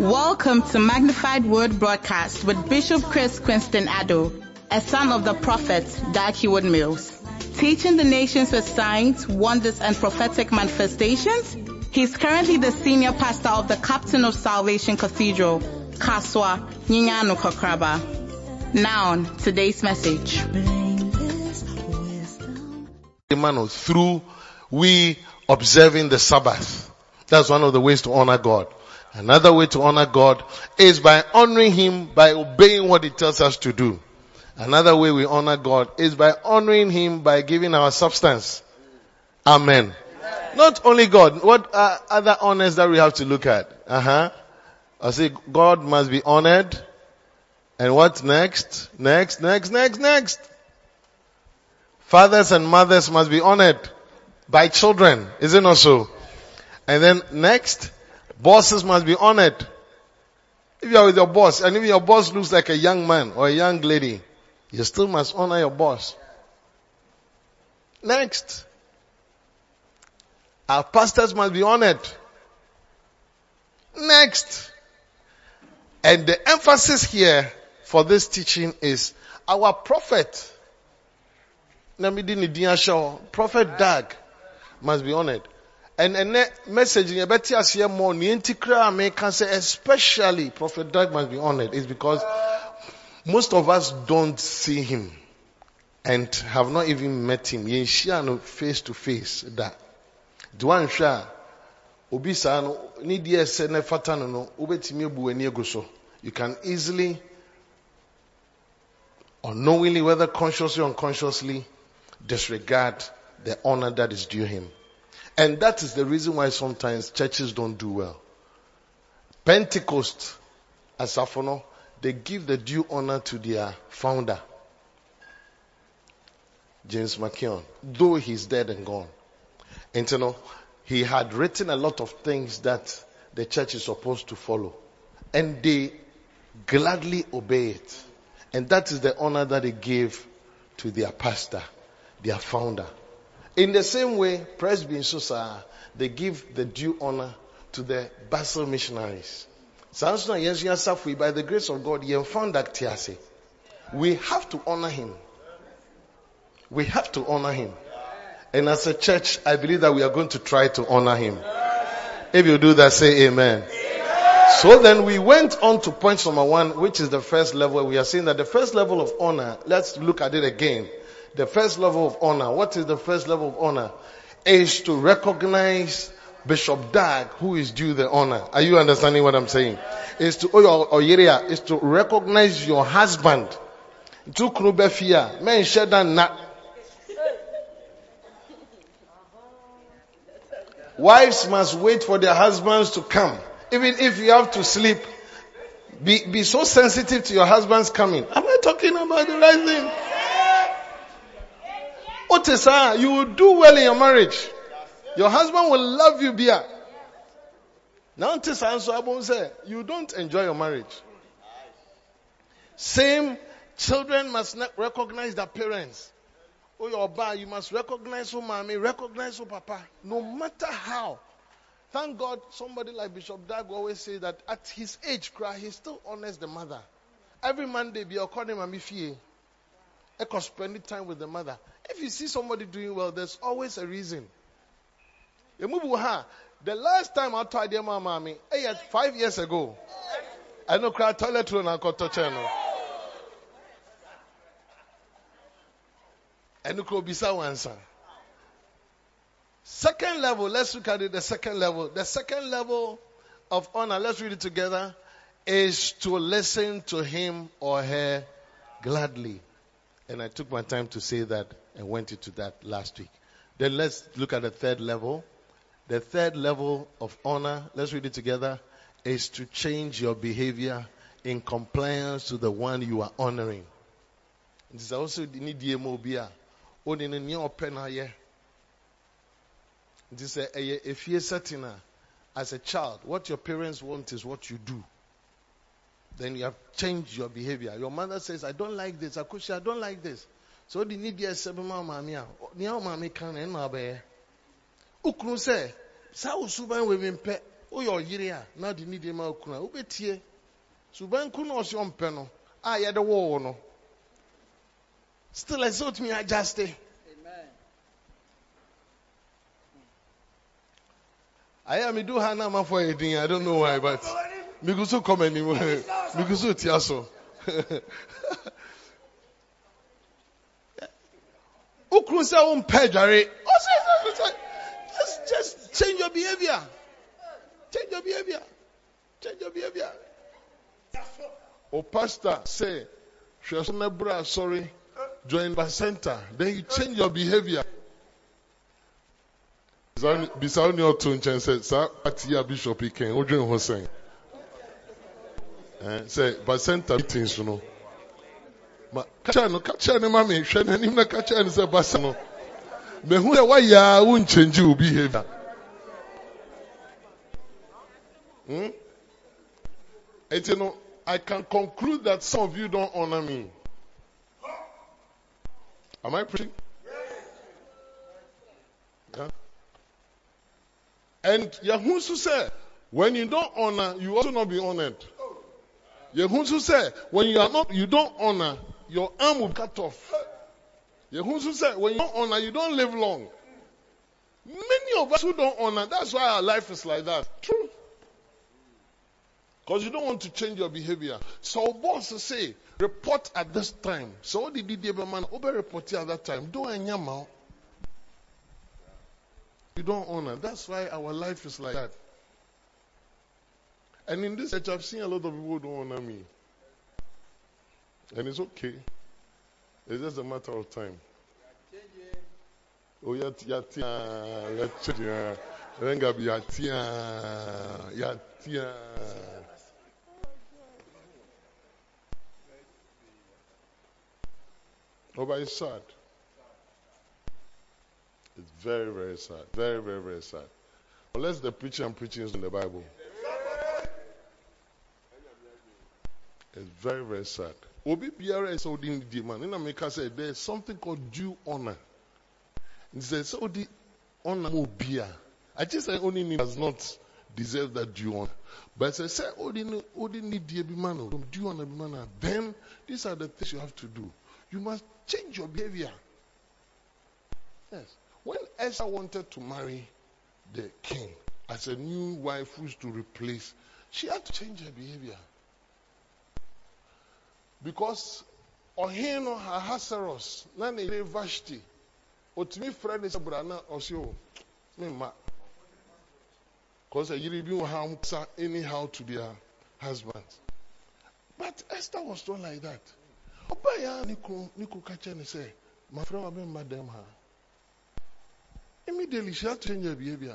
Welcome to Magnified Word Broadcast with Bishop Chris Quinston Addo, a son of the prophet Dag Heward-Mills, teaching the nations with signs, wonders, and prophetic manifestations. He's currently the senior pastor of the Captain of Salvation Cathedral, Kaswa Nyinyanukokraba. Now, today's message. Through we observing the Sabbath. That's one of the ways to honor God. Another way to honor God is by honoring Him, by obeying what He tells us to do. Another way we honor God is by honoring Him, by giving our substance. Amen. Amen. Not only God, what are other honors that we have to look at? I say God must be honored. And what's next? Next. Fathers and mothers must be honored by children. Is it not so? And then next, bosses must be honored. If you are with your boss, and if your boss looks like a young man or a young lady, you still must honor your boss. Next, our pastors must be honored. Next, and the emphasis here for this teaching is our prophet. Prophet Dag must be honored. And that message, especially Prophet Dag must be honored, is because most of us don't see him and have not even met him. You share face to face that. Duan share Obisa need yes and fatano ubetimibu. You can easily, unknowingly, whether consciously or unconsciously, disregard the honor that is due him. And that is the reason why sometimes churches don't do well. Pentecost, Asafono, they give the due honor to their founder, James McKeon, though he's dead and gone. And you know, he had written a lot of things that the church is supposed to follow. And they gladly obey it. And that is the honor that they gave to their pastor, their founder. In the same way, Presbyterian Society, they give the due honor to the Basel missionaries. By the grace of God, we have to honor him. We have to honor him. And as a church, I believe that we are going to try to honor him. If you do that, say amen. So then we went on to point number one, which is the first level. We are seeing that the first level of honor, let's look at it again. The first level of honor, what is the first level of honor? Is to recognize Bishop Dag, who is due the honor. Are you understanding what I'm saying? Is to recognize your husband. Wives must wait for their husbands to come. Even if you have to sleep, be so sensitive to your husband's coming. Am I talking about the right thing? You will do well in your marriage. Your husband will love you, Bia. Now, you don't enjoy your marriage. Same, children must not recognize their parents. Oh, your ba, you must recognize who mommy, recognize who papa. No matter how. Thank God, somebody like Bishop Dag always says that at his age, he still honors the mother. Every Monday, be according to fie. I could spend time with the mother. If you see somebody doing well, there's always a reason. The last time I tried your mommy, 5 years ago, I know crowd toilet room and got channel. And could be so answer. Second level, let's look at it. The second level. The second level of honor, let's read it together, is to listen to him or her gladly. And I took my time to say that and went into that last week. Then let's look at the third level. The third level of honor, let's read it together, is to change your behavior in compliance to the one you are honoring. It is also the need DMOBia. Only in your penaya. It is a fear setting as a child. What your parents want is what you do. Then you have changed your behavior. Your mother says, I don't like this. Akushi, I don't like this. So the need yes, mamia. Niao mami can and mabe. Ukru say, Sao Suban women pet. Oh, your yiria. Now the need ma ukuna. Ubetie. Suban kuno si on peno. Ah, ya the war no. Still exalt me, I just stay. Amen. I am a do Hanama for a thing. I don't know why, but Migusu come anymore. Migusu Tiaso. Ukrusa on Pedare. Just change your behavior. Change your behavior. Change your behavior. Oh, Pastor, say, she has no bra, sorry. Join the center, then you change your behavior. Bisauni Otunchen said, Sir, Atia Bishop, he can, Odrin Hossein. Say, Basenta meetings, you know. Kachano, Mammy, Shannon, him, Kachan, say, Basano. Mehuna, why ya won't change your behavior? And you know, I can conclude that some of you don't honor me. Am I preaching? Yeah. And Yahunsu said, when you don't honor, you also not be honored. Yahunsu said, when you don't honor, your arm will cut off. Yahunsu said, when you don't honor, you don't live long. Many of us who don't honor, that's why our life is like that. True. Because you don't want to change your behavior. So boss say, report at this time. So what did the man over report at that time? Do anyama. You don't honor. That's why our life is like that. And in this church, I've seen a lot of people who don't honor me. And it's okay. It's just a matter of time. Oh yatia. Rengabi yatia. Yatia. Oh, but it's sad. It's very, very sad. Very, very, very sad. Unless the preacher and preaching is in the Bible. It's very, very sad. Obi Biara is holding the man. In America, said there's something called due honor. It says, so the honor Obia. I just say only does not deserve that due honor. But I say, only need the man. Due honor, man. Then these are the things you have to do. You must change your behavior. Yes. When Esther wanted to marry the king as a new wife who's to replace, she had to change her behavior. Because Oheno Ahasuerus, Nane Vashti, Otimi Fred is a brana Osio, Mima. Because a Yiribu Hamsa anyhow to their husbands. But Esther was not like that. Obaya Niku Kachani say, my friend, I've been madam her. Immediately she had to change her behavior.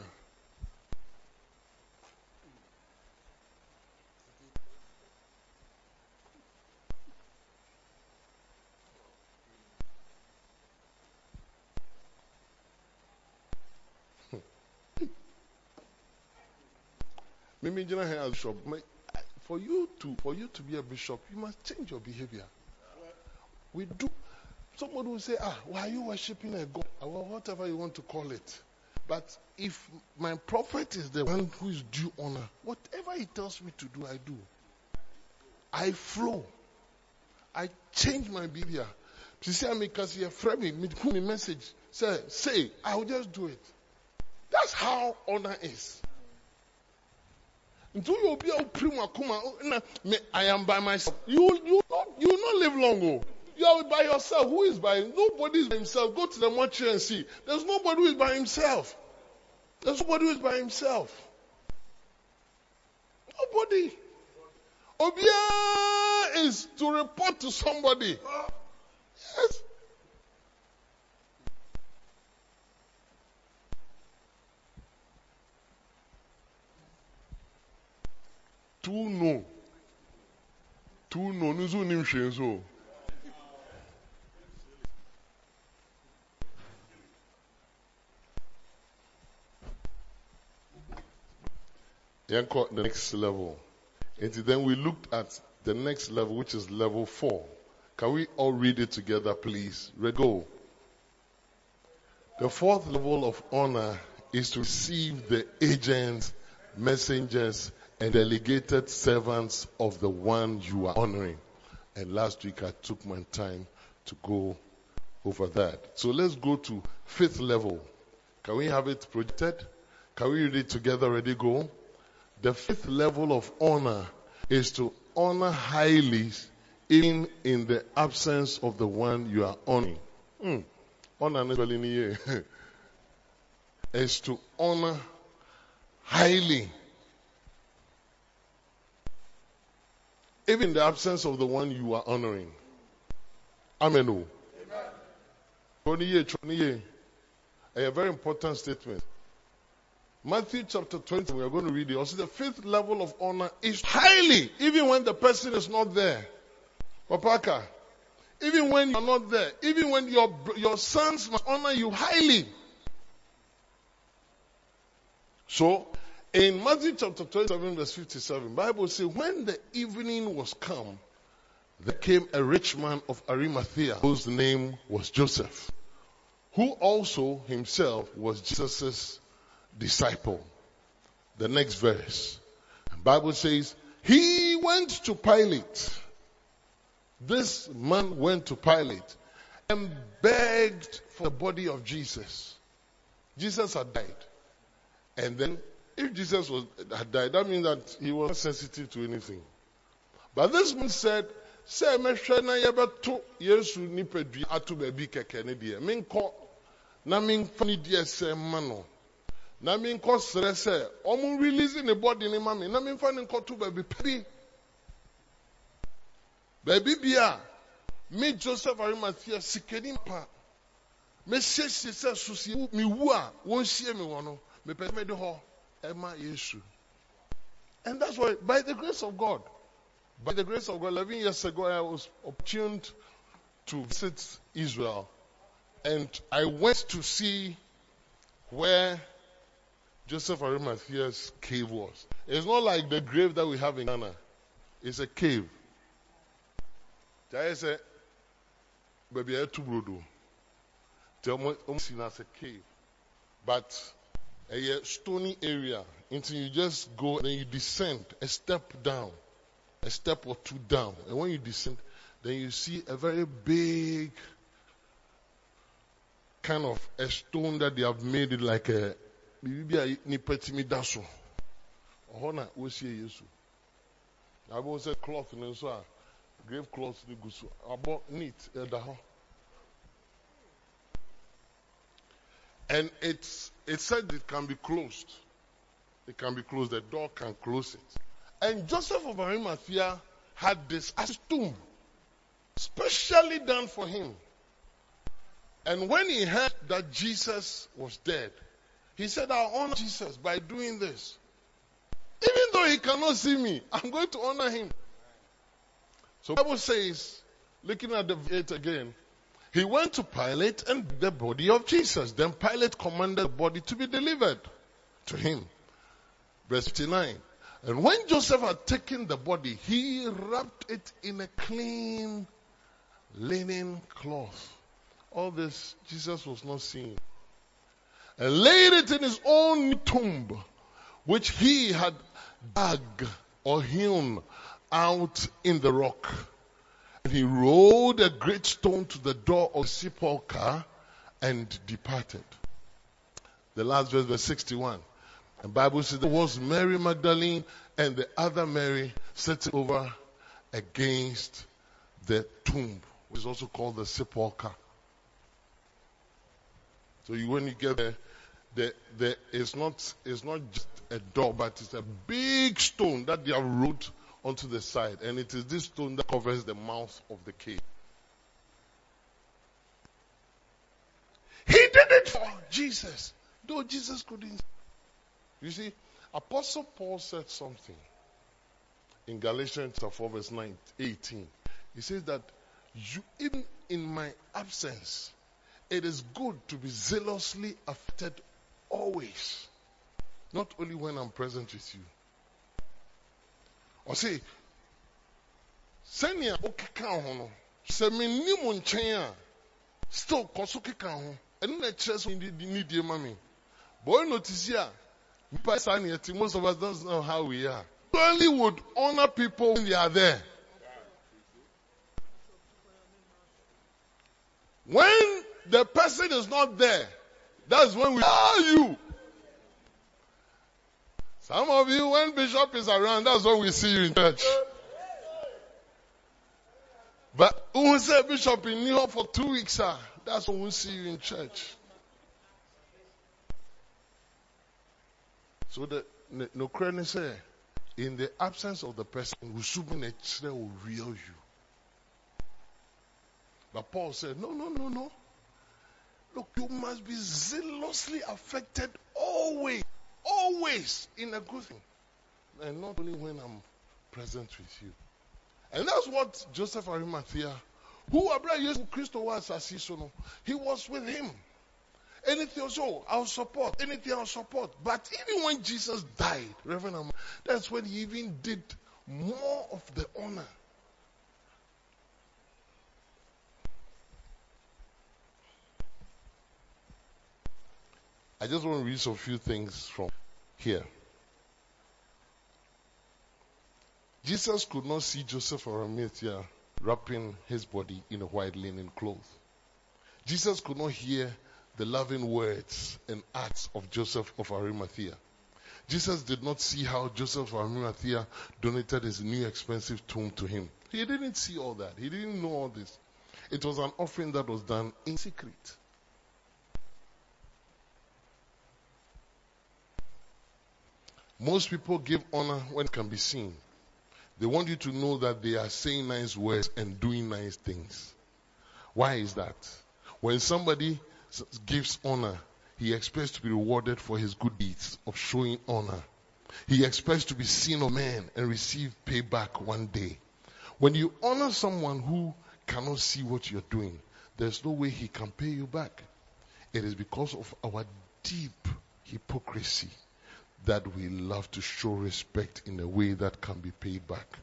Mimi Jina here as bishop. For you to be a bishop, you must change your behavior. We do. Somebody will say, why are you worshipping a god? Or whatever you want to call it. But if my prophet is the one who is due honor, whatever he tells me to do, I do. I flow. I change my behavior. Because you have me message. Say, I will just do it. That's how honor is. I am by myself. You will not live long ago. You are by yourself. Who is by? Nobody is by himself. Go to the mortuary and see. There's nobody who is by himself. There's nobody who is by himself. Nobody. Obia is to report to somebody. Yes. To know. The next level. And then we looked at the next level, which is level 4. Can we all read it together, please? Go. The fourth level of honor is to receive the agents, messengers, and delegated servants of the one you are honoring. And last week I took my time to go over that. So let's go to fifth level. Can we have it projected? Can we read it together? Ready, go. The fifth level of honor is to honor highly even in the absence of the one you are honoring. Is to honor highly even in the absence of the one you are honoring. Amen. Amen. A very important statement. Matthew chapter 20, we are going to read it. Also, the fifth level of honor is highly, even when the person is not there. Papaka, even when you are not there, even when your sons must honor you highly. So, in Matthew chapter 27, verse 57, Bible says, when the evening was come, there came a rich man of Arimathea, whose name was Joseph, who also himself was Jesus' disciple. The next verse. The Bible says, he went to Pilate. This man went to Pilate and begged for the body of Jesus. Jesus had died. And then, if Jesus had died, that means that he was not sensitive to anything. But this man said, "Say, me shena yeba to Yesu ni pedri atu bebi keke ne diye. Min ko na min fani diye se mano. Na min ko sere se. Omu releasing the body ni mami. Na min fani ko tu bebi pedi. Bebi biya. Me Joseph Arimathea sikeni pa. Me se se se susi mi wua wonsiye mi wano." And that's why, by the grace of God, 11 years ago, I was opportuned to visit Israel. And I went to see where Joseph Arimathea's cave was. It's not like the grave that we have in Ghana. It's a cave. There is a cave. But a stony area until you just go and then you descend a step down, a step or two down. And when you descend, then you see a very big kind of a stone that they have made it like a nipetimidaso. Ohona osie Yesu. Abo said cloth no so a grave cloth no guso. Abo neat edaho. And it said it can be closed. It can be closed. The door can close it. And Joseph of Arimathea had this as tomb, specially done for him. And when he heard that Jesus was dead, he said, "I'll honor Jesus by doing this. Even though he cannot see me, I'm going to honor him." So the Bible says, looking at the verse again, he went to Pilate and the body of Jesus. Then Pilate commanded the body to be delivered to him. Verse 59. And when Joseph had taken the body, he wrapped it in a clean linen cloth. All this Jesus was not seeing. And laid it in his own tomb, which he had dug or hewn out in the rock. And he rolled a great stone to the door of the sepulchre and departed. The last verse, verse 61. The Bible says, there was Mary Magdalene and the other Mary sitting over against the tomb, which is also called the sepulchre. So when you get there, it's not just a door, but it's a big stone that they have rolled onto the side, and it is this stone that covers the mouth of the cave. He did it for Jesus, though Jesus couldn't. You see, Apostle Paul said something. in Galatians chapter 4 verse 18. He says that you, even in my absence, it is good to be zealously affected always, not only when I'm present with you. Or say, Senya okikahono, semini munchenya, still konsukikahono. And then I trust in the need your mommy. Boy, notice here, most of us don't know how we are. We only would honor people when they are there. When the person is not there, that's when we are you. Some of you, when Bishop is around, that's when we see you in church. But who say Bishop in New York for 2 weeks, sir? That's when we see you in church. So the no crane say, in the absence of the person, we should be natural will real you. But Paul said, no. Look, you must be zealously affected always. Always in a good thing. And not only when I'm present with you. And that's what Joseph of Arimathea, who he was with him. Anything so, I'll support. Anything I'll support. But even when Jesus died, Reverend Amma, that's when he even did more of the honor. I just want to read some few things from here. Jesus could not see Joseph of Arimathea wrapping his body in a white linen cloth. Jesus could not hear the loving words and acts of Joseph of Arimathea. Jesus did not see how Joseph of Arimathea donated his new expensive tomb to him. He didn't see all that. He didn't know all this. It was an offering that was done in secret. Most people give honor when it can be seen. They want you to know that they are saying nice words and doing nice things. Why is that? When somebody gives honor, he expects to be rewarded for his good deeds of showing honor. He expects to be seen of men and receive payback one day. When you honor someone who cannot see what you're doing, there's no way he can pay you back. It is because of our deep hypocrisy that we love to show respect in a way that can be paid back.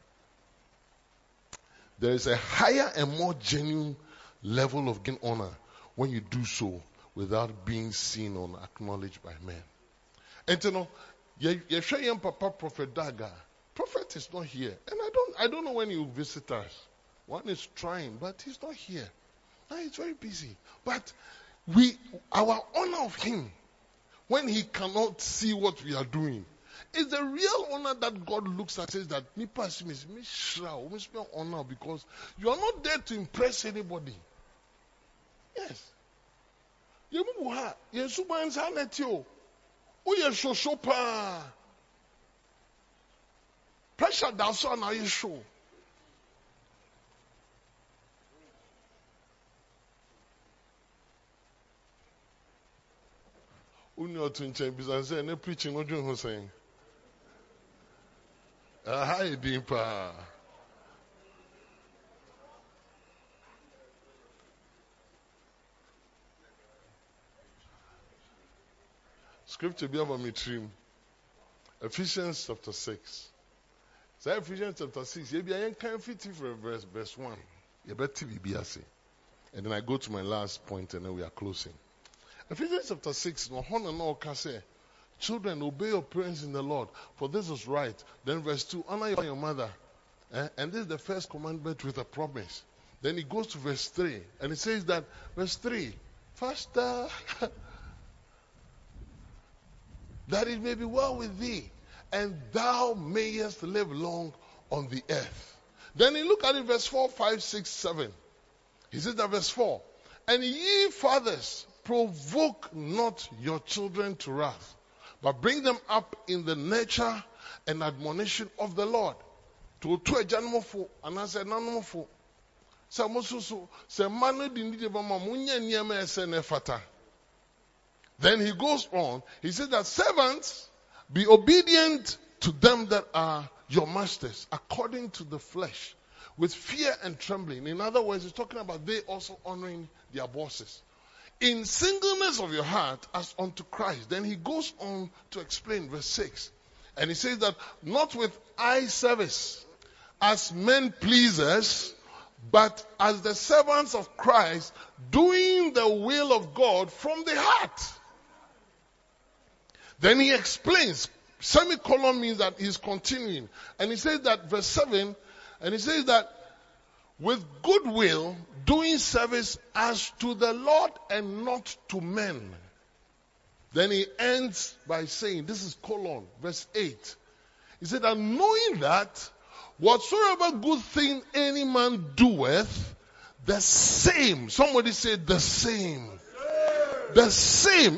There is a higher and more genuine level of gain honor when you do so without being seen or acknowledged by men. And you know, Yeshayan Papa Prophet Daga, Prophet is not here. And I don't know when he will visit us. One is trying, but he's not here. Now he's very busy. But our honor of him, when he cannot see what we are doing, it's the real honor that God looks at and says that me pass me shroud, me spell honor, because you are not there to impress anybody. Yes. You muha, you subans hanetio. O ye shoshopa. Pressure down so now you show. Scripture be about me trim. Ephesians chapter 6. So Ephesians chapter 6, you be a kind fit for verse 1. You better be a say. And then I go to my last point and then we are closing. Ephesians chapter 6, children, obey your parents in the Lord, for this is right. Then verse 2, honor your mother. And this is the first commandment with a promise. Then he goes to verse 3, and it says that, verse 3, faster, that it may be well with thee, and thou mayest live long on the earth. Then he look at it, verse 4, 5, 6, 7. He says that verse 4, and ye fathers, provoke not your children to wrath, but bring them up in the nature and admonition of the Lord. To a janmofo, and I said, Nanofo. Samosusu, Samano Dinidibama Munya Niame Senefata. Then he goes on, he says that servants, be obedient to them that are your masters according to the flesh, with fear and trembling. In other words, he's talking about they also honoring their bosses. In singleness of your heart as unto Christ. Then he goes on to explain verse 6. And he says that not with eye service as men pleasers, but as the servants of Christ, doing the will of God from the heart. Then he explains. Semicolon means that he's continuing. And he says that verse 7, and he says that with goodwill, doing service as to the Lord and not to men. Then he ends by saying, this is colon, verse 8. He said that knowing that whatsoever good thing any man doeth, the same. Somebody said the same. The same.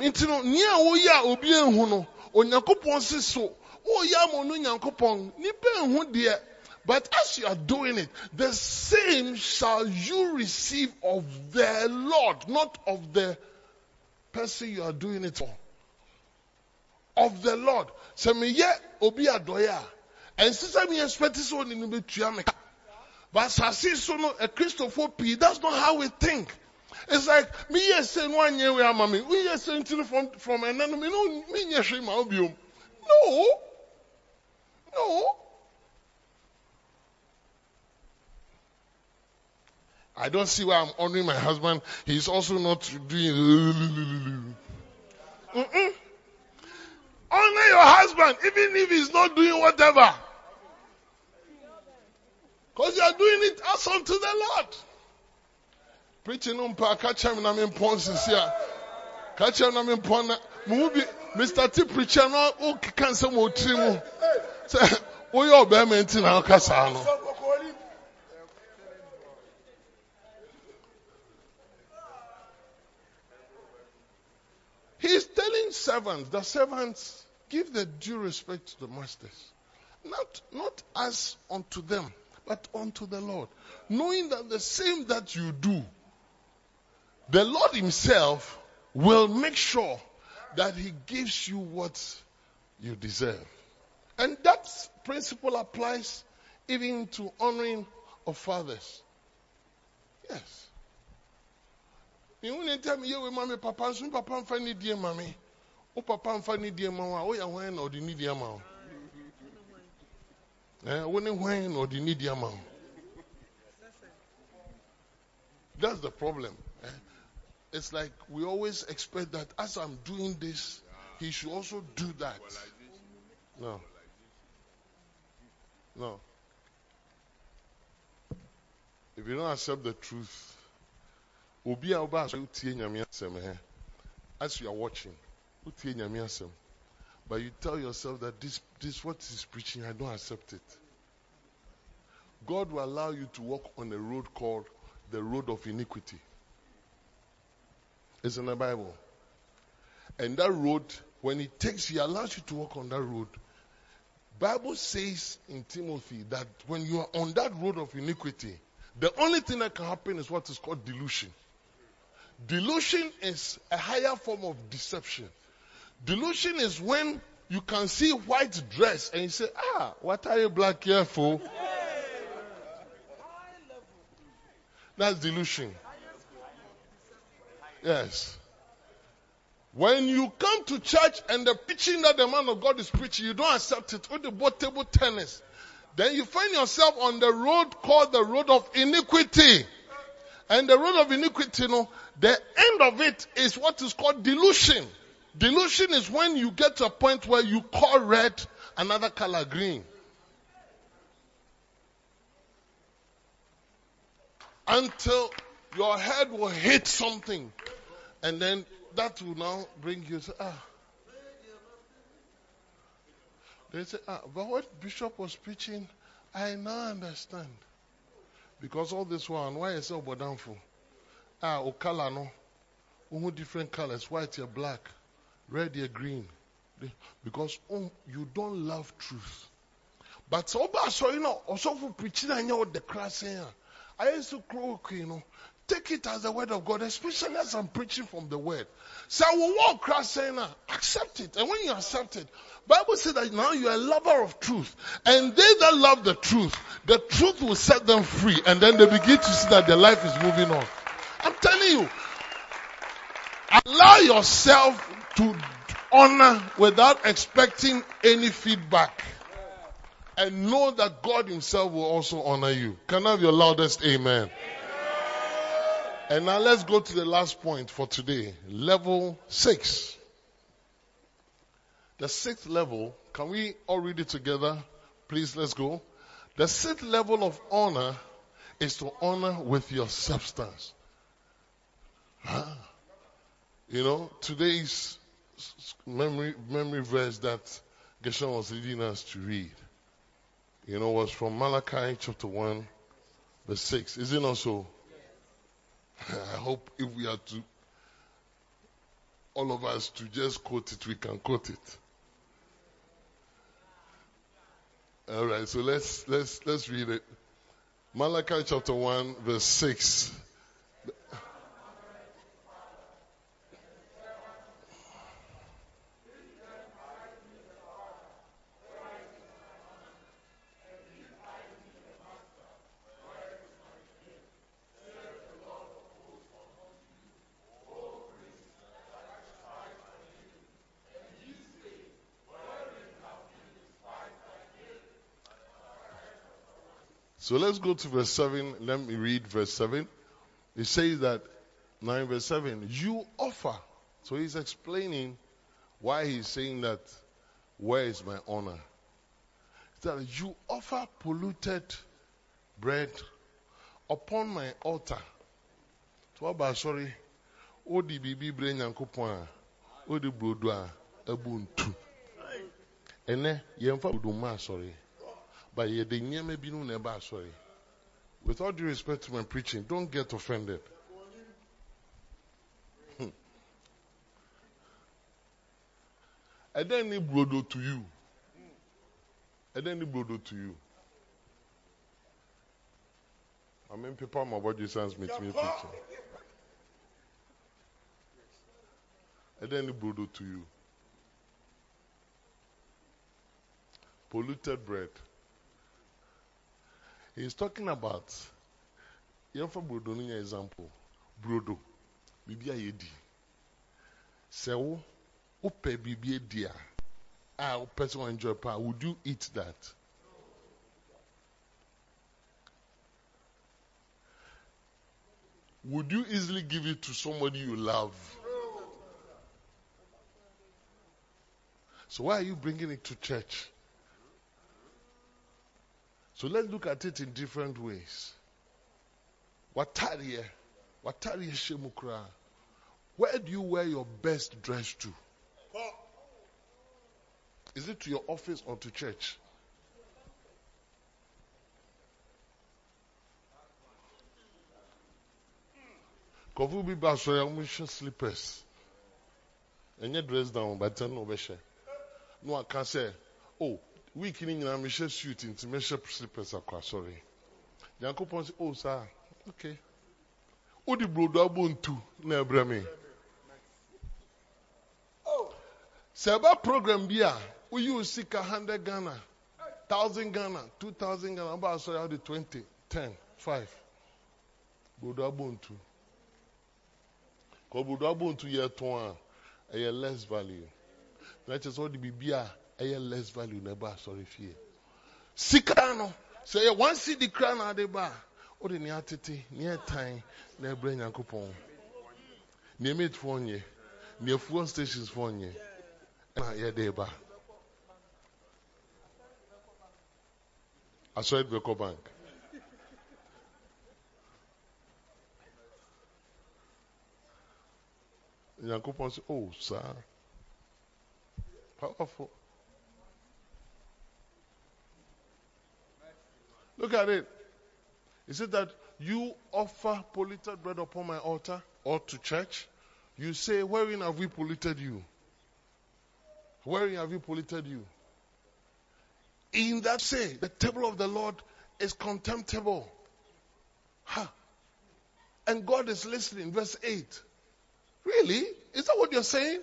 But as you are doing it, the same shall you receive of the Lord, not of the person you are doing it for. Of the Lord. And since I'm expecting so in the but I see so no a Christopher P. That's not how we think. It's like me saying 1 year we are mommy. We are saying from an enemy. No, me shame my obium. No. I don't see why I'm honoring my husband. He's also not doing. Honor your husband, even if he's not doing whatever. Because you are doing it as unto the Lord. Preaching on power, catch him in ponds is here. Catch him in pond. Mr. T. Preacher, no, can't say more trim. Say, oh, you're bare maintain our casano. He's telling servants, the servants give the due respect to the masters. Not as unto them, but unto the Lord. Knowing that the same that you do, the Lord himself will make sure that he gives you what you deserve. And that principle applies even to honoring of fathers. Yes. That's the problem. It's like we always expect that as I'm doing this, he should also do that. No. If you don't accept the truth, as you are watching, but you tell yourself that this what he's preaching, I don't accept it. God will allow you to walk on a road called the road of iniquity. It's in the Bible. And that road, when he allows you to walk on that road. Bible says in Timothy that when you are on that road of iniquity, the only thing that can happen is what is called delusion. Delusion is a higher form of deception. Delusion is when you can see white dress and you say, what are you black here for? That's delusion. Yes. When you come to church and the preaching that the man of God is preaching, you don't accept it. All the board table tennis. Then you find yourself on the road called the road of iniquity. And the road of iniquity, the end of it is what is called delusion. Delusion is when you get to a point where you call red another color green. Until your head will hit something. And then that will now bring you to, They say, but what Bishop was preaching, I now understand. Because all this one, why is it so downful? Okala no. Different colors, white or black, red or green. Because you don't love truth. But so, also for preaching, I know the crass here. I used to croak, Take it as the word of God, especially as I'm preaching from the word. So I will walk across saying, accept it. And when you accept it, Bible says that now you are a lover of truth. And they that love the truth will set them free. And then they begin to see that their life is moving on. I'm telling you, allow yourself to honor without expecting any feedback. And know that God himself will also honor you. Can I have your loudest amen? And now let's go to the last point for today. Level 6. The sixth level. Can we all read it together? Please, let's go. The sixth level of honor is to honor with your substance. You know, today's memory verse that Geshen was leading us to read, you know, was from Malachi chapter 1, verse 6. Is it not so? I hope if we are to, all of us, to just quote it, we can quote it. All right, so let's read it. Malachi chapter 1, verse 6. So let's go to verse 7. Let me read verse 7. It says that, 9 verse 7, you offer. So he's explaining why he's saying that, where is my honor? It's that you offer polluted bread upon my altar. Twaba sorry, odi bibi bre nyankopon a, odi brodo a, ebuntu. Ene yemfa brodo ma sorry. But with all due respect to my preaching, don't get offended. I don't need brodo to you. I don't need brodo to you. I mean, people, my body sounds me preaching. I don't need brodo to you. Polluted bread. He's talking about, here for brodo, niya example, brodo, bibia yedi. Se wo, upe bibia dia, ah, upe se enjoy pa, would you eat that? Would you easily give it to somebody you love? So why are you bringing it to church? So let's look at it in different ways. Watariye shemukra. Where do you wear your best dress to? Is it to your office or to church? Kofu bi basoya omusho slippers. Enye dress down but no beshe. No I can say, oh, we killing in a Michelle suit into Michelle slippers across, sorry. Yankopon says, oh, sir, okay. Odi brodo abuntu, nebra me. Oh. Seba program beer, we use seek 100 Ghana, 1,000 Ghana, 2,000 Ghana, about sorry, how the 20, 10, 5. Brodo abuntu. Because brodo abuntu, year 2, a year less value. That is all the beer. Aye, less value never sorry fear. Sikano say one see the crown at the bar. Or the near titi near time near brain and coupon. Near mid for ye, near fuel stations for ye. And I hear the bar. I saw it Beko Bank. And coupon say, oh, sir. Powerful. Look at it. Is it that you offer polluted bread upon my altar or to church? You say, wherein have we polluted you? Wherein have we polluted you? In that say, the table of the Lord is contemptible. Ha! and God is listening. Verse 8. Really? Is that what you're saying?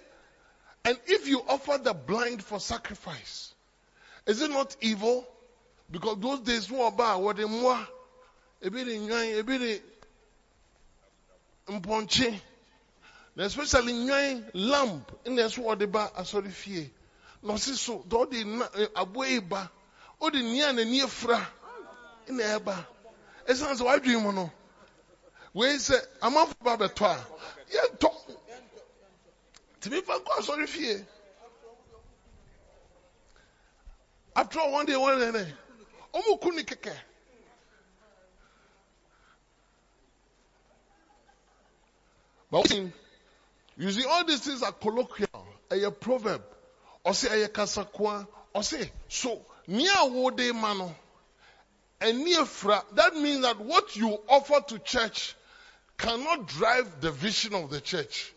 And if you offer the blind for sacrifice, is it not evil? Because those days were about what especially nyan lamb in the sword about a sorry fear. No, see, so don't away ba or the nyan and near fra in the eba. It sounds like dream or no. Where is it? I'm off about the toy. Yeah, talk to me for God, sorry fear. After all, one day, Omukuni keke. But you see, all these things are colloquial, a proverb, or say a kasakwa, or say so near wode mano, and near fra. That means that what you offer to church cannot drive the vision of the church.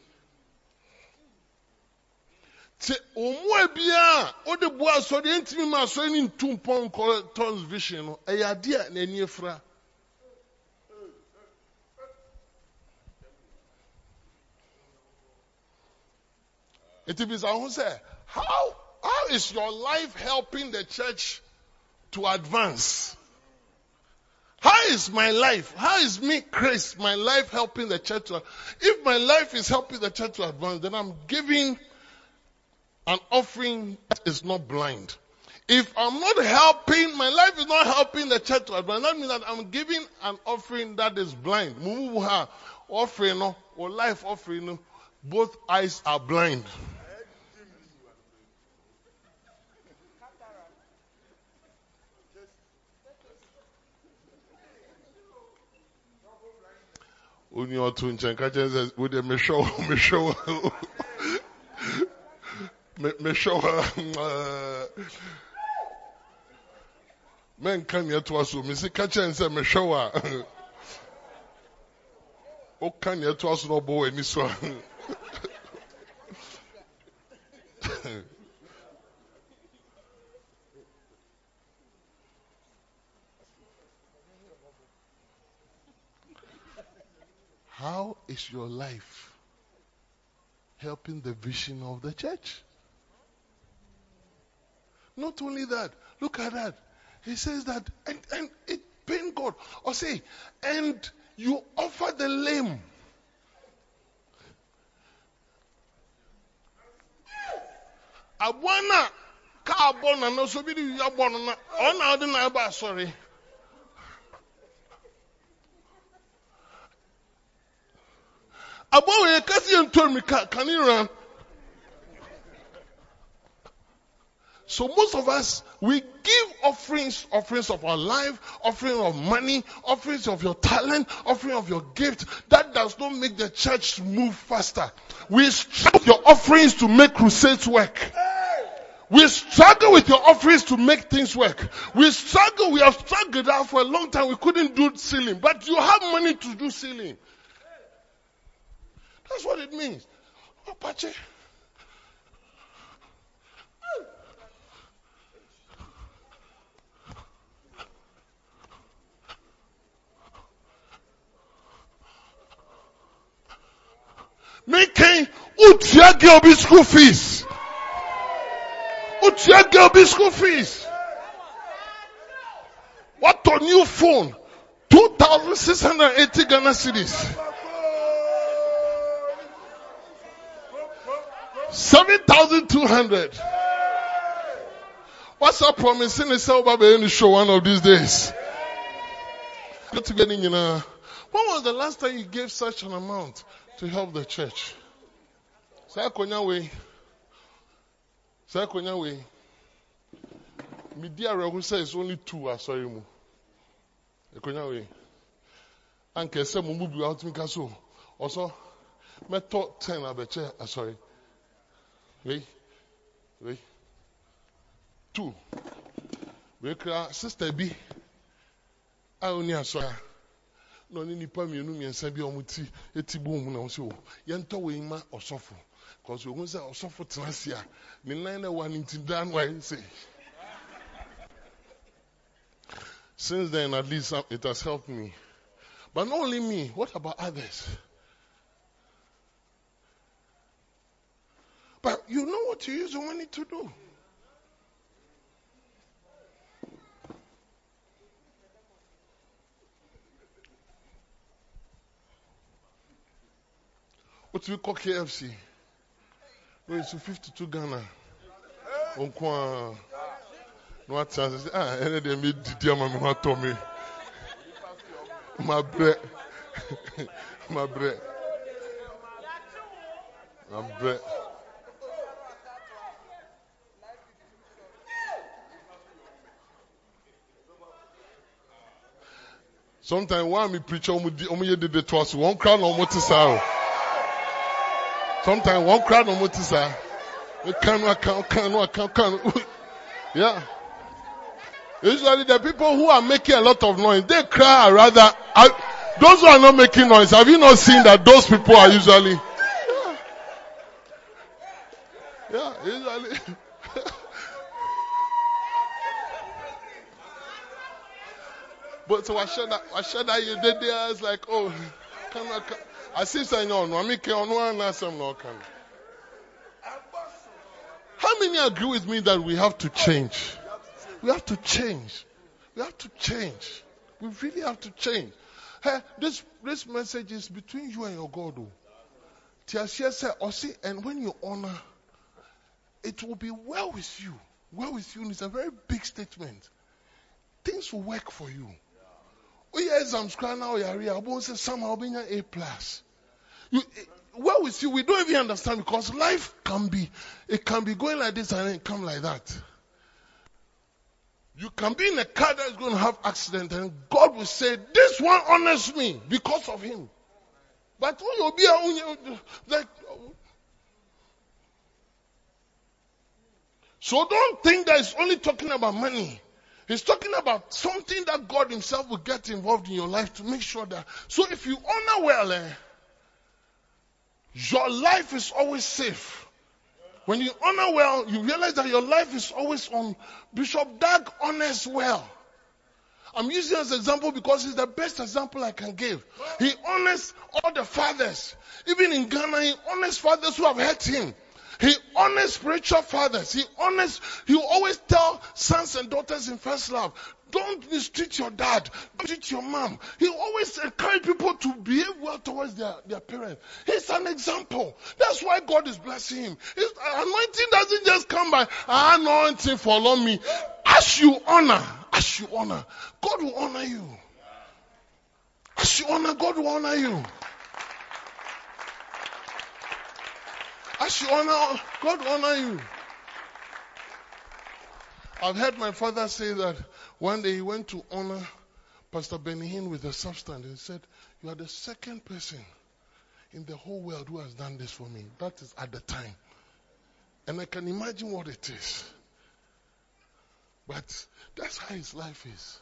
Te omuebia odebua so de ntimi ma so ni ntumpon called vision no e ade a na nie fra. It is I who say how is your life helping the church to advance? How is my life? How is me, Chris, my life helping the church to? If my life is helping the church to advance, then I'm giving an offering that is not blind. If I'm not helping, my life is not helping the church to advance, that means that I'm giving an offering that is blind. Offering or life offering, both eyes are blind. Men come here to us. Missy Catcher and say, Meshawa. Oh, come here to us, no boy, Miss one. How is your life helping the vision of the church? Not only that, look at that. He says that, and it pained God. Or say, and you offer the lame. Abwana ka abona no so bi di abona na ona odi na ba sorry. Abona we kasi entomi can you run? So most of us, we give offerings of our life, offering of money, offerings of your talent, offering of your gift. That does not make the church move faster. We struggle with your offerings to make crusades work. We struggle with your offerings to make things work. We have struggled out for a long time. We couldn't do sealing, but you have money to do sealing. That's what it means. Apache. Making Utia Gilby school fees. Utia Gilby school fees. What a new phone. 2,680 Ghana cedis. 7,200. What's up promising to sell Baba in the show one of these days? When was the last time you gave such an amount to help the church? Sakonya way. Media who says only two are sorry mu. Sakonya way. Anke se mu bubu out mi kaso. Also, me talk 10 abeche. Sorry. Wait. Two. We cry sister B. I only answer. No ni nipa mi enu mi ensa bi omuti etibu mu na o se o ye nto we ma osofo because we go say osofo transia ni nine na one intidan why say. Since then, at least it has helped me. But not only me, what about others? But you know what you use the money to do. What do we call KFC? No, it's 52 Ghana. Onkwa. No what chances? Ah, any day me didi mama me to me. My bread. Sometimes while me preach, omu did the twice. One crown omu tisao. Sometimes one crowd on what is that? We can't. Yeah. Usually the people who are making a lot of noise, they cry rather. Those who are not making noise, have you not seen that those people are usually? Yeah, usually. But so I share that you did there. I was like, oh, can't. I see saying no, I mean on one answer no can. How many agree with me that we have to change? We have to change. We really have to change. Hey, this message is between you and your God. And when you honor, it will be well with you. Well with you is a very big statement. Things will work for you. We examine now your area. I won't say somehow being an A+. Well with you, we don't even understand because life can be going like this and it come like that. You can be in a car that is going to have accident and God will say, "This one honors me because of him." But when you'll be like, so don't think that it's only talking about money. He's talking about something that God himself will get involved in your life to make sure that. So if you honor well, your life is always safe. When you honor well, you realize that your life is always on. Bishop Dag honors well. I'm using this example because it's the best example I can give. He honors all the fathers. Even in Ghana, he honors fathers who have hurt him. He honors spiritual fathers. He will always tell sons and daughters in first love, don't mistreat your dad, don't treat your mom. He always encourage people to behave well towards their parents. He's an example. That's why God is blessing him. His anointing doesn't just come by, anointing follow me. As you honor, God will honor you. As you honor, God will honor you. As you honor, God will honor you. I've heard my father say that one day he went to honor Pastor Benihin with a substance and said, "You are the second person in the whole world who has done this for me." That is at the time. And I can imagine what it is. But that's how his life is.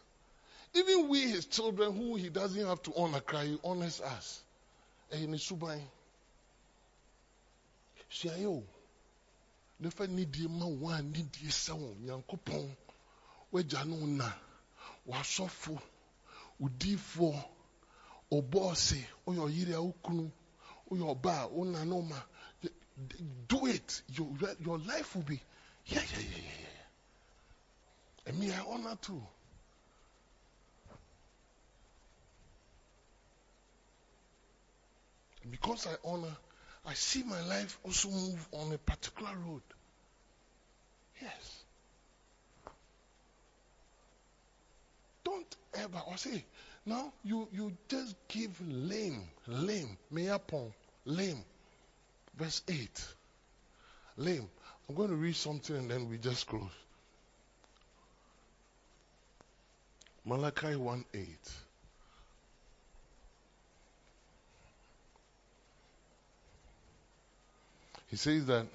Even we, his children, who he doesn't have to honor, cry, he honors us. Shayo, never need the man one need the sound. Yankopon, we janona, wasofu, udifo, obose, oyo yiri ukunu, oyo ba, onanoma. Do it. Your life will be. Yeah. And me, I honor too. And because I honor, I see my life also move on a particular road. Yes. Don't ever, or say, now you just give lame. Verse 8. Lame. I'm going to read something and then we just close. Malachi 1:8. He says that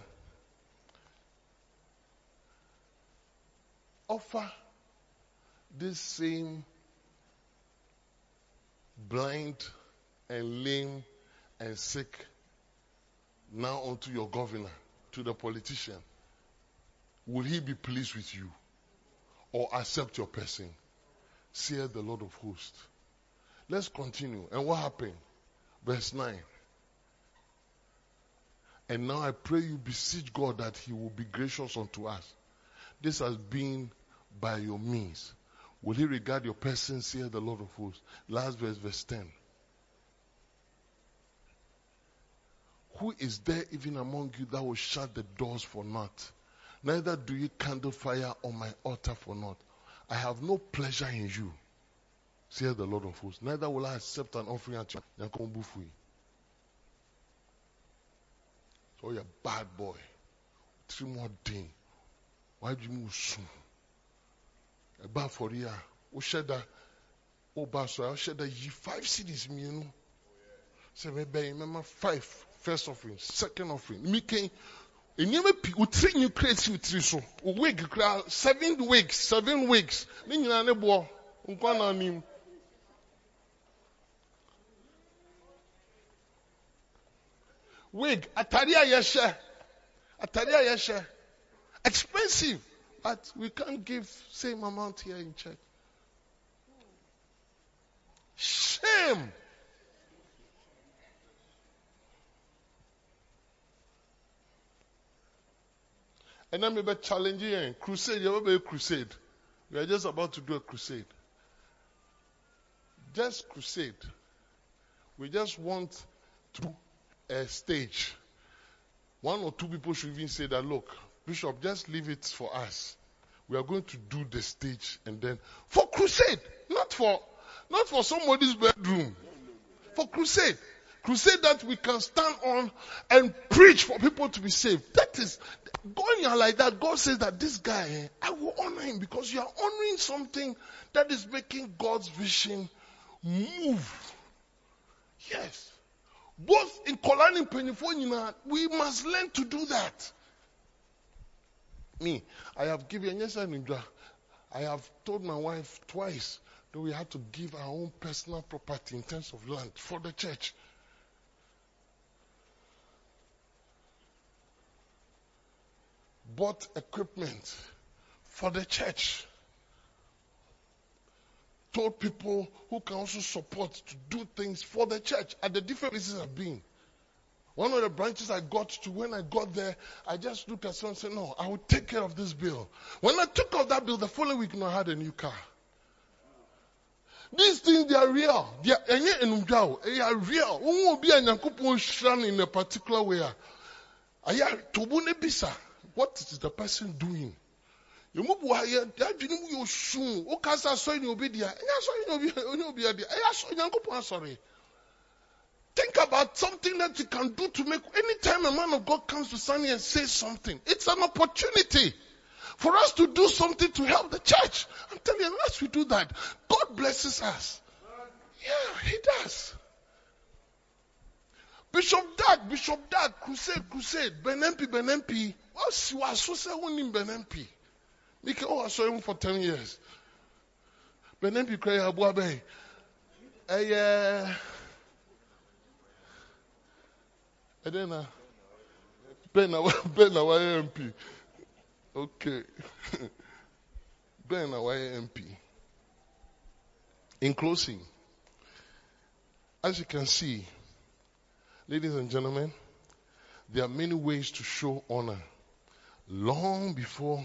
offer this same blind and lame and sick now unto your governor, to the politician. Will he be pleased with you or accept your person? Saith the Lord of hosts. Let's continue. And what happened? Verse 9. And now I pray you beseech God that he will be gracious unto us. This has been by your means. Will he regard your person, saith the Lord of hosts? Last verse, verse 10. Who is there even among you that will shut the doors for naught? Neither do you kindle fire on my altar for naught. I have no pleasure in you, saith the Lord of hosts. Neither will I accept an offering at you. So you're a bad boy. 3 more days. Why do you move soon? A bad for you. Oh, shed that. Oh, bad. So I shed that. 5 cities, me, you know. Say, maybe remember 5. First offering, second offering. Me came. In your people, you train you crazy with 3 so. A week, 7 weeks, 7 weeks. Then you're not a boy. Wig, Ataria Yesha. Expensive. But we can't give same amount here in church. Shame. And then maybe challenging and crusade. You ever be a crusade? We are just about to do a crusade. Just crusade. We just want to a stage. 1 or 2 people should even say that, look, Bishop, just leave it for us. We are going to do the stage and then for crusade, not for somebody's bedroom. For crusade. Crusade that we can stand on and preach for people to be saved. That is going on like that. God says that this guy, I will honor him because you are honoring something that is making God's vision move. Yes. Both in Kolani and Pennsylvania, we must learn to do that. Me, I have given, yes, I have told my wife twice that we had to give our own personal property in terms of land for the church. Bought equipment for the church. Told people who can also support to do things for the church at the different places I've been. One of the branches I got to, when I got there, I just looked at someone and said, no, I will take care of this bill. When I took off that bill, the following week, I had a new car. These things, they are real. They are real. Who will be a Nyankopon shrine in a particular way? What is the person doing? You move wire, that you know you soon. Oh, Casa saw you be there. Sorry. Think about something that you can do to make anytime a man of God comes to Sunday and says something. It's an opportunity for us to do something to help the church. I'm telling you, unless we do that, God blesses us. Yeah, he does. Bishop Dag, crusade, Benempi. What's what so say one in Benempi? Oh, I saw him for 10 years. But then you cry, Abuabe. And then, Ben, our MP. Okay. Ben, our MP. In closing, as you can see, ladies and gentlemen, there are many ways to show honor long before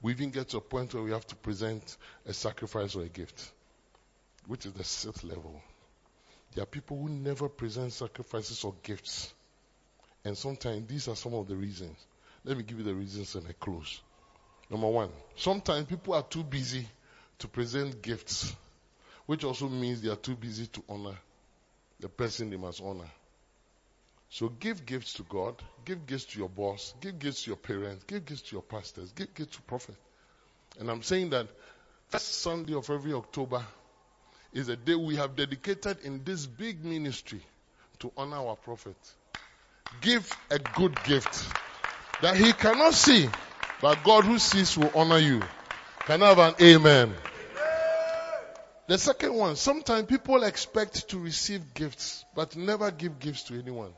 we even get to a point where we have to present a sacrifice or a gift, which is the 6th level. There are people who never present sacrifices or gifts. And sometimes these are some of the reasons. Let me give you the reasons and I close. Number 1, sometimes people are too busy to present gifts, which also means they are too busy to honor the person they must honor. So give gifts to God, give gifts to your boss, give gifts to your parents, give gifts to your pastors, give gifts to prophets. And I'm saying that first Sunday of every October is a day we have dedicated in this big ministry to honor our prophet. Give a good gift that he cannot see, but God who sees will honor you. Can I have an amen? The second one, sometimes people expect to receive gifts, but never give gifts to anyone.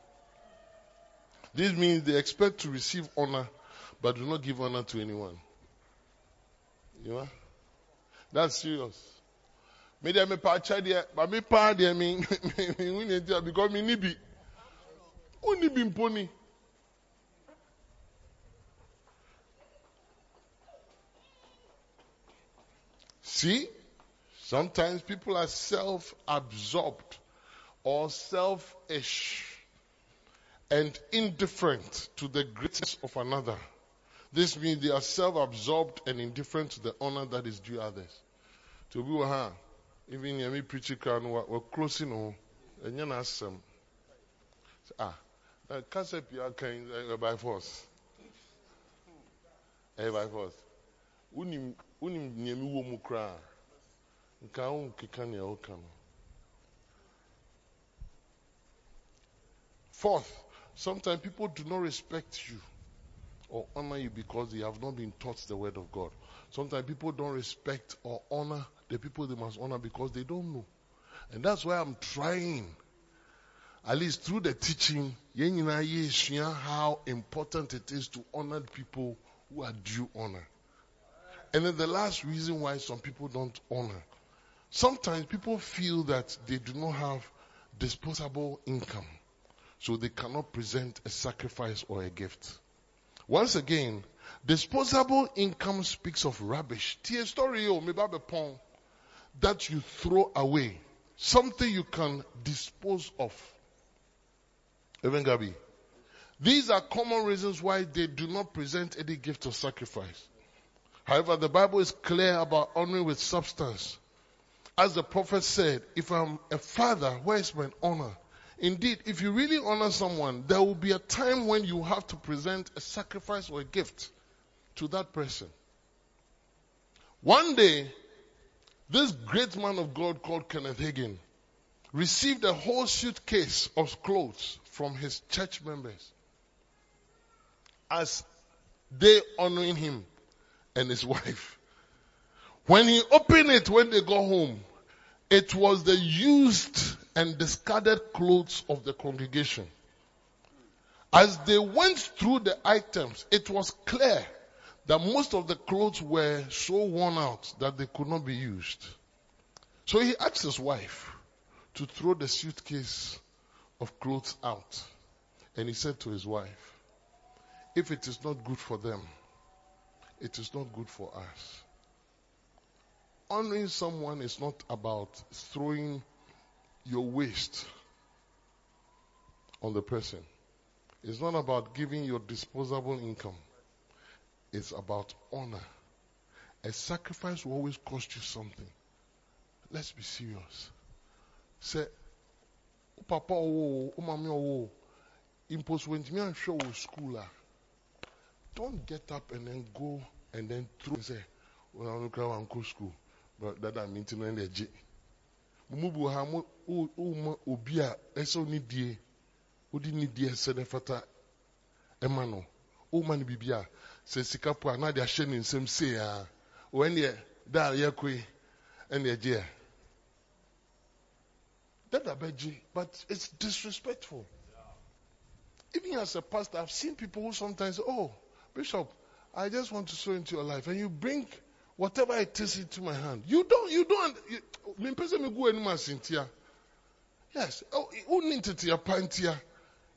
This means they expect to receive honor, but do not give honor to anyone. You know? That's serious. Because see, sometimes people are self-absorbed or selfish and indifferent to the greatness of another. This means they are self-absorbed and indifferent to the honor that is due others. To be one, even if we preach it, we're closing on, and you know, by force. Fourth, sometimes people do not respect you or honor you because they have not been taught the word of God. Sometimes people don't respect or honor the people they must honor because they don't know. And that's why I'm trying, at least through the teaching, how important it is to honor people who are due honor. And then the last reason why some people don't honor. Sometimes people feel that they do not have disposable income, so they cannot present a sacrifice or a gift. Once again, disposable income speaks of rubbish. Tia story yo me ba be pon that you throw away, something you can dispose of. Even Gabi. These are common reasons why they do not present any gift or sacrifice. However, the Bible is clear about honoring with substance. As the prophet said, if I'm a father, where is my honor? Indeed, if you really honor someone, there will be a time when you have to present a sacrifice or a gift to that person. One day, this great man of God called Kenneth Hagin received a whole suitcase of clothes from his church members as they honoring him and his wife. When he opened it, when they got home, it was the used and discarded clothes of the congregation. As they went through the items, it was clear that most of the clothes were so worn out that they could not be used. So he asked his wife to throw the suitcase of clothes out. And he said to his wife, if it is not good for them, it is not good for us. Honoring someone is not about throwing your waste on the person. It's not about giving your disposable income. It's about honor. A sacrifice will always cost you something. Let's be serious. Say, Papa, oh, Mami, oh, impose when me and show school. Don't get up and then go and then throw and say, well, I don't want to go to school. But that I mean to know the J. Mubu Hamu Ubia, Eso Nidie, Udinidia Sedefata Emano, O Mani Bibia, says Sikapu, and Nadia Shenin, Sem Sea, when ye, Dar Yakui, and the J. That I bet you, but it's disrespectful. Even as a pastor, I've seen people who sometimes say, oh, Bishop, I just want to sow into your life. And you bring whatever it is into my hand. You don't. Yes. Oh,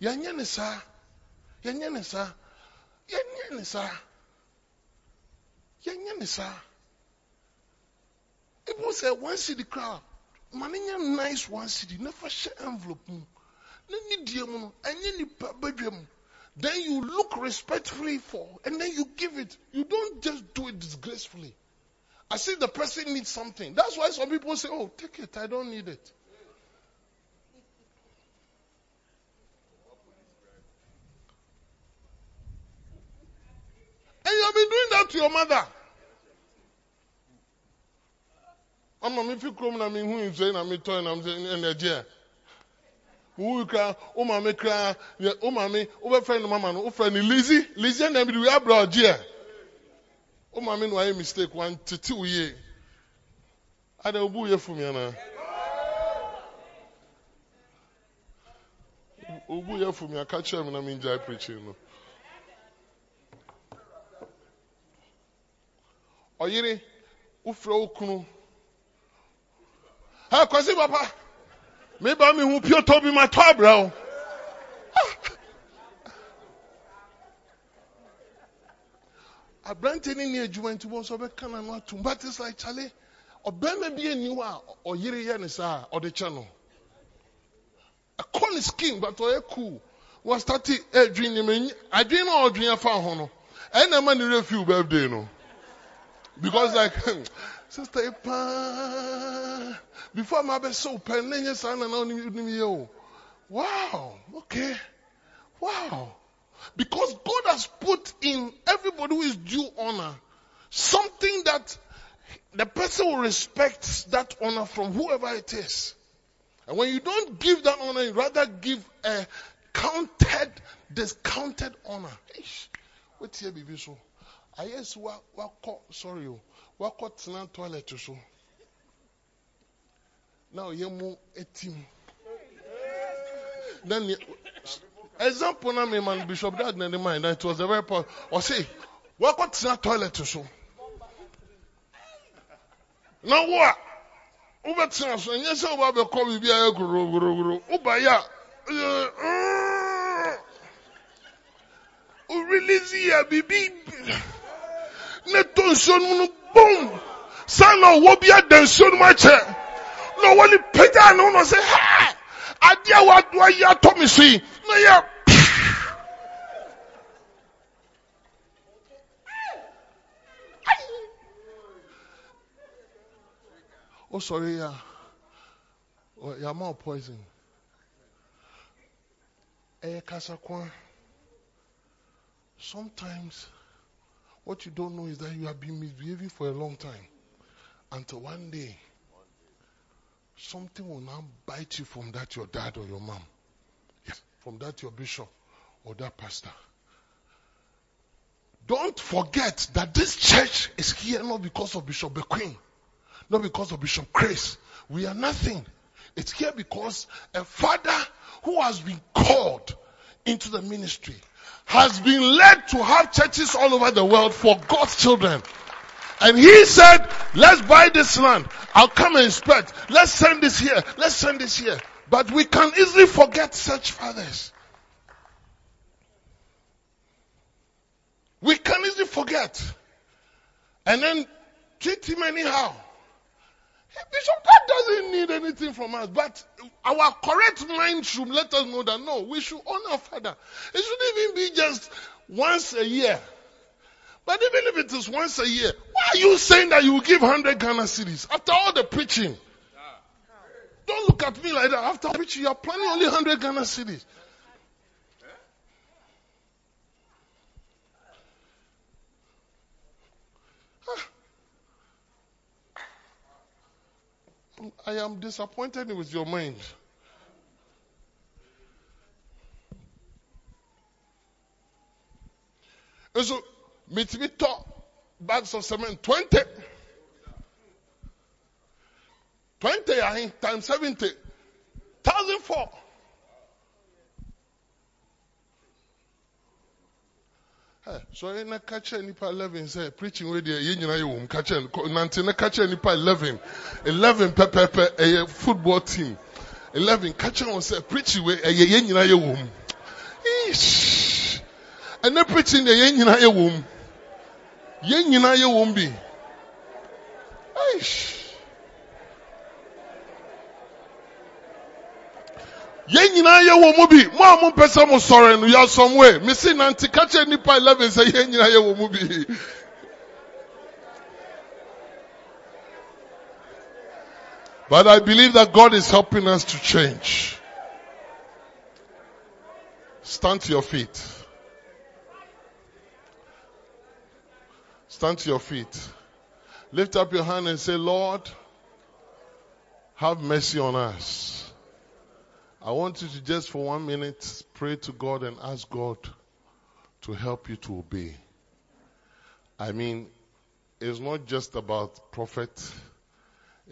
Yanyanisa. People say, one city crowd. Maninya nice one city. Never share envelope. Then you look respectfully for, and then you give it. You don't just do it disgracefully. I see the person needs something. That's why some people say, oh, take it, I don't need it. And you have been doing that to your mother. Lizzie and we are brought here. Oh, my man, why mistake 1 to 2 years? I don't boo you for me, Anna. Boo you for me, I catch him and I mean, I preach him. Oyere, Ufra Okuno, Ha kwasi papa. Me ba me hu pio to bi ma to abra. I brand any near you went to one so be can and what to but it's like Charlie or Bema be a new or Yiri Yanisa or the channel. A corny scheme, but I cool. Was starting a dream. I dream or dream found honor. And I'm on refuse birthday, no. Because, like, sister, before my best soap, and then your son and only you. Wow, okay. Wow. Because God has put in everybody who is due honor something that the person will respect that honor from whoever it is. And when you don't give that honor, you rather give a counted, discounted honor. What here be so? I yes sorry you. What toilet so? Now you move a team. Then example na me man Bishop Dad na the mind that was a very poor or say what toilet so? Now what? Uba tina so yes uba be call be a guru uba ya release here, baby. Neton son munu boom. Sano wobia den son mache. No one peda no no say ha. Adia wa do ya to me see. No ya. Oh sorry ya. Oh ya mouth poison. Eh kasakwa. Sometimes, what you don't know is that you have been misbehaving for a long time. Until one day, something will now bite you from that your dad or your mom. Yes, from that your bishop or that pastor. Don't forget that this church is here not because of Bishop Bequeen, not because of Bishop Chris. We are nothing. It's here because a father who has been called into the ministry has been led to have churches all over the world for God's children. And he said, let's buy this land. I'll come and inspect. Let's send this here. Let's send this here. But we can easily forget such fathers. We can easily forget. And then treat him anyhow. Bishop, that doesn't need anything from us, but our correct mind should let us know that no, we should honor our father. It shouldn't even be just once a year. But even if it is once a year, why are you saying that you will give 100 Ghana cedis after all the preaching? Don't look at me like that. After preaching, you are planning only 100 Ghana cedis. I am disappointed with your mind. And so, meet me top bags of cement 20 I think times 70,004. So I na catch any 11 say preaching with the union I won't catch and catch any 11 pepper a football team 11 catching on say preaching with a union I womb and then preaching the union I womb union I won't be Yenina ye wo mubi. Mo amun pesa mo sorry no ya somewhere. Me say na nti catch nipa 11 say yenina ye wo mubi. But I believe that God is helping us to change. Stand to your feet. Stand to your feet. Lift up your hand and say, Lord, have mercy on us. I want you to just for 1 minute pray to God and ask God to help you to obey. I mean, it's not just about prophet.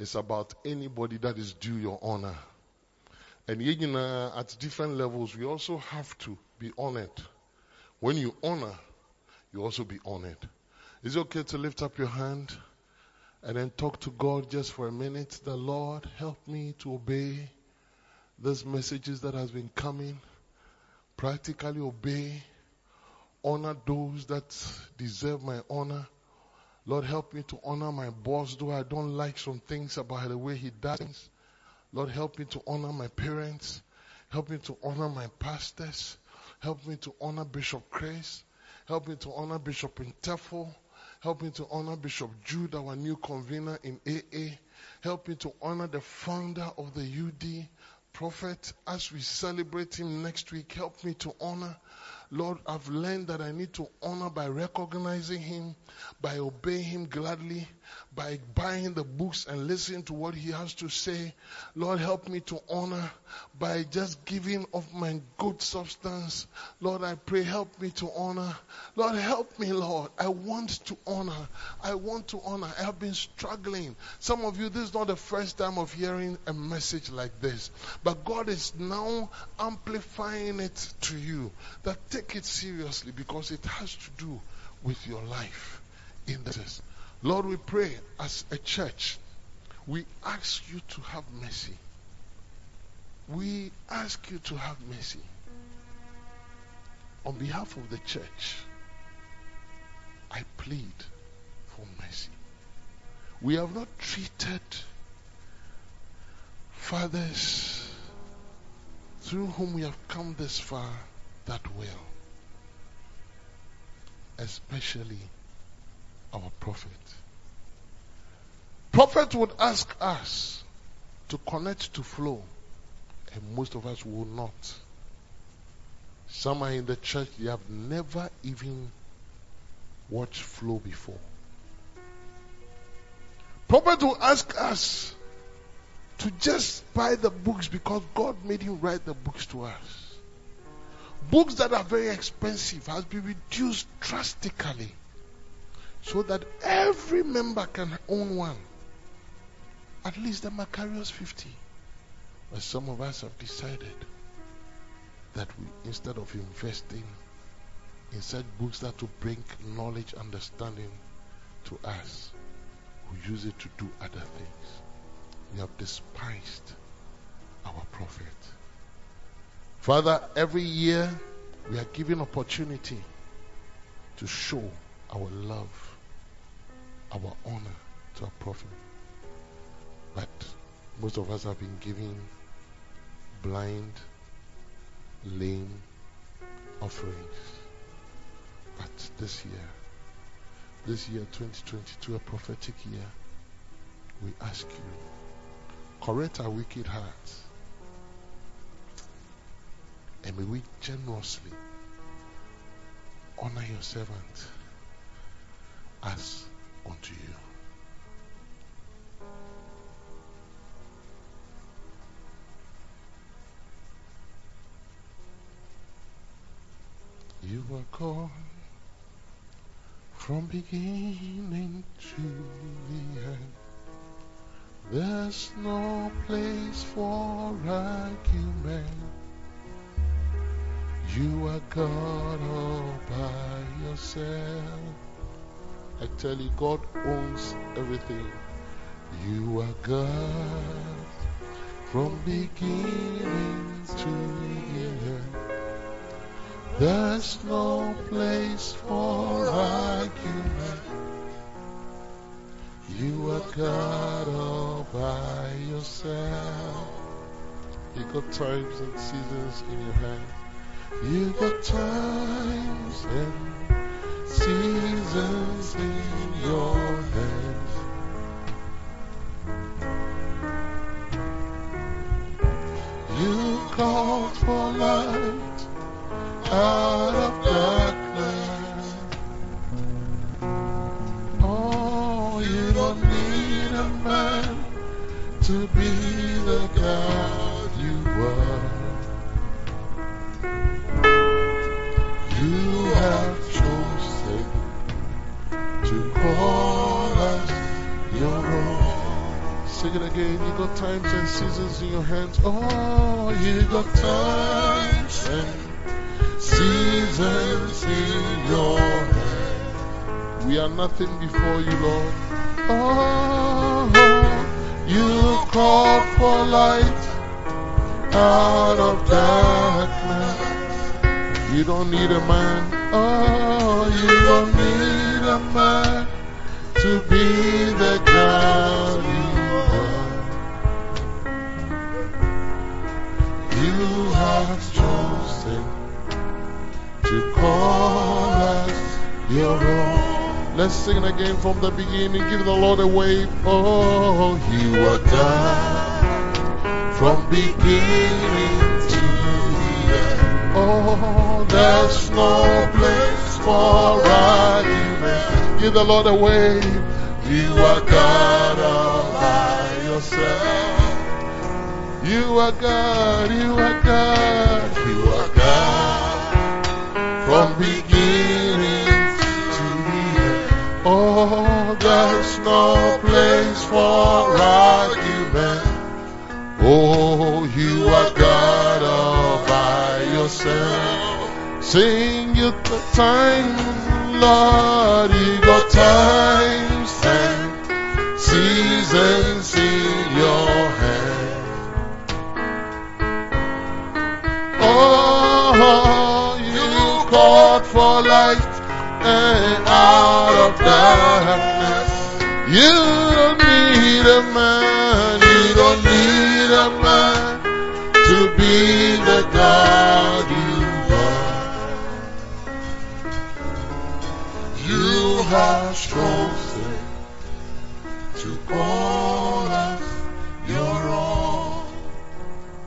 It's about anybody that is due your honor. And at different levels, we also have to be honored. When you honor, you also be honored. Is it okay to lift up your hand and then talk to God just for a minute. The Lord, help me to obey these messages that has been coming. Practically obey. Honor those that deserve my honor. Lord, help me to honor my boss, though I don't like some things about the way he does things. Lord, help me to honor my parents. Help me to honor my pastors. Help me to honor Bishop Chris. Help me to honor Bishop Intefo. Help me to honor Bishop Jude, our new convener in AA. Help me to honor the founder of the UD, Prophet, as we celebrate him next week. Help me to honor. Lord, I've learned that I need to honor by recognizing him, by obeying him gladly, by buying the books and listening to what he has to say. Lord, help me to honor by just giving of my good substance. Lord, I pray, help me to honor. Lord, help me, Lord. I want to honor. I want to honor. I have been struggling. Some of you, this is not the first time of hearing a message like this, but God is now amplifying it to you. That take it seriously, because it has to do with your life in this. Lord, we pray as a church, we ask you to have mercy. We ask you to have mercy on behalf of the church. I plead for mercy. We have not treated fathers through whom we have come this far that well, especially our prophet. Prophet would ask us to connect to flow, and most of us will not. Some are in the church, they have never even watched flow before. Prophet will ask us to just buy the books because God made him write the books to us. Books that are very expensive has been reduced drastically so that every member can own one. At least the Macarius 50. But some of us have decided that we, instead of investing in such books that to bring knowledge, understanding to us, we use it to do other things. We have despised our prophet. Father, every year we are given opportunity to show our love, our honor to our prophet. But most of us have been giving blind, lame offerings. But this year 2022, a prophetic year, we ask you, correct our wicked hearts. And may we generously honor your servant as unto you. You are God from beginning to the end. There's no place for argument. You are God all by yourself. I tell you, God owns everything. You are God from beginning to the end. There's no place for argument. You are God all by yourself. You got times and seasons in your hands. You got times and seasons in your hands. You called for light out of darkness. Oh, you don't need a man to be the God you are. You have chosen to call us your own. Sing it again. You got times and seasons in your hands. Oh, you got times and seasons in your hands. We are nothing before you, Lord. Oh, you called for light out of darkness. You don't need a man. Oh, you don't need a man to be the God you are. You have chosen to call us your own. Let's sing it again from the beginning. Give the Lord a wave. Oh, you are God from beginning to the end. Oh, there's no place for argument. Give the Lord a wave. You are God all by yourself. You are God, you are God, you are God from beginning to the end. Oh, there's no place for argument. Oh, you are God all by yourself. Sing it the time, Lord, you got times and seasons in your hand. Oh, you called for light and out of darkness. You don't need a man, you don't need a man to be the God you. You have chosen to call us your own.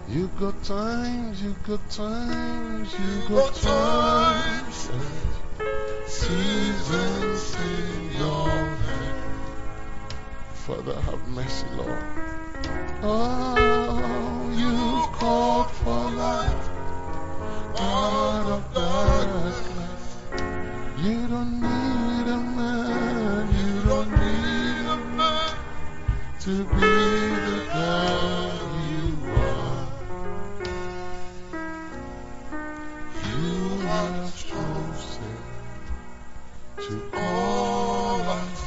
You got times, you got times, you got times and seasons in your hand. Father, have mercy, Lord. Oh, you called for life out of darkness. You don't need a man, you don't need a man to be the God you are. You have chosen to call us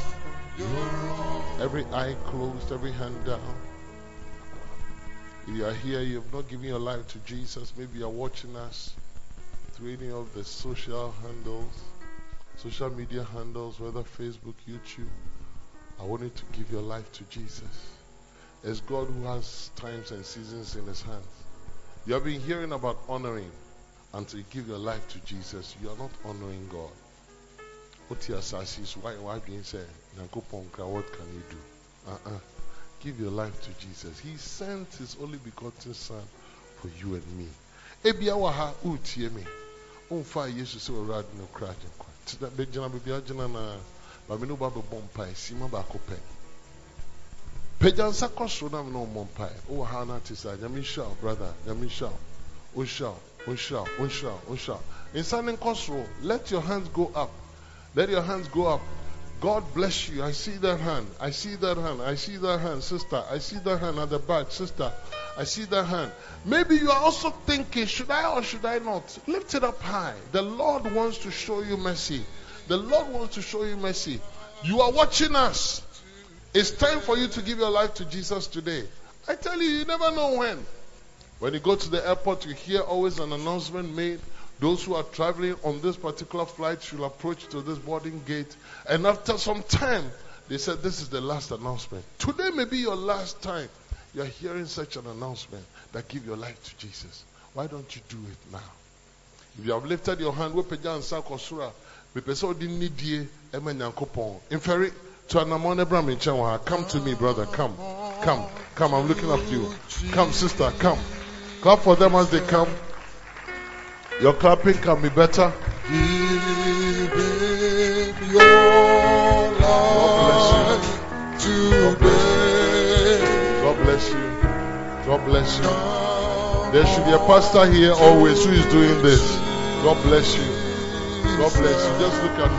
your own. Every eye closed, every hand down. If you are here, you have not given your life to Jesus, maybe you are watching us through any of the social media handles, whether Facebook, YouTube, I want you to give your life to Jesus. It's God who has times and seasons in His hands. You have been hearing about honoring. Until you give your life to Jesus, you are not honoring God. Why being said, what can you do? Give your life to Jesus. He sent His only begotten Son for you and me. Ebiawaha utiemi. Unfa Yesu se orad no crowd nko. Tida bejina bebiajina na ba me no ba bompai sima ba kopen. Pejansa koso na me no bompai. O ha na tisa Jamisha brother, Jamisha. Osha. In standing koso, let your hands go up. Let your hands go up. God bless you. I see that hand. I see that hand. I see that hand, sister. I see that hand at the back, sister. I see that hand. Maybe you are also thinking, should I or should I not? Lift it up high. The Lord wants to show you mercy. The Lord wants to show you mercy. You are watching us. It's time for you to give your life to Jesus today. I tell you, you never know when. When you go to the airport, you hear always an announcement made. Those who are traveling on this particular flight should approach to this boarding gate. And after some time, they said, this is the last announcement. Today may be your last time. You are hearing such an announcement that give your life to Jesus. Why don't you do it now? If you have lifted your hand, come to me, brother. Come. I'm looking up to you. Come, sister. Come. Clap for them as they come. Your clapping can be better. Give your life to God bless you. God bless you. There should be a pastor here always who is doing this. God bless you. God bless you. Just look at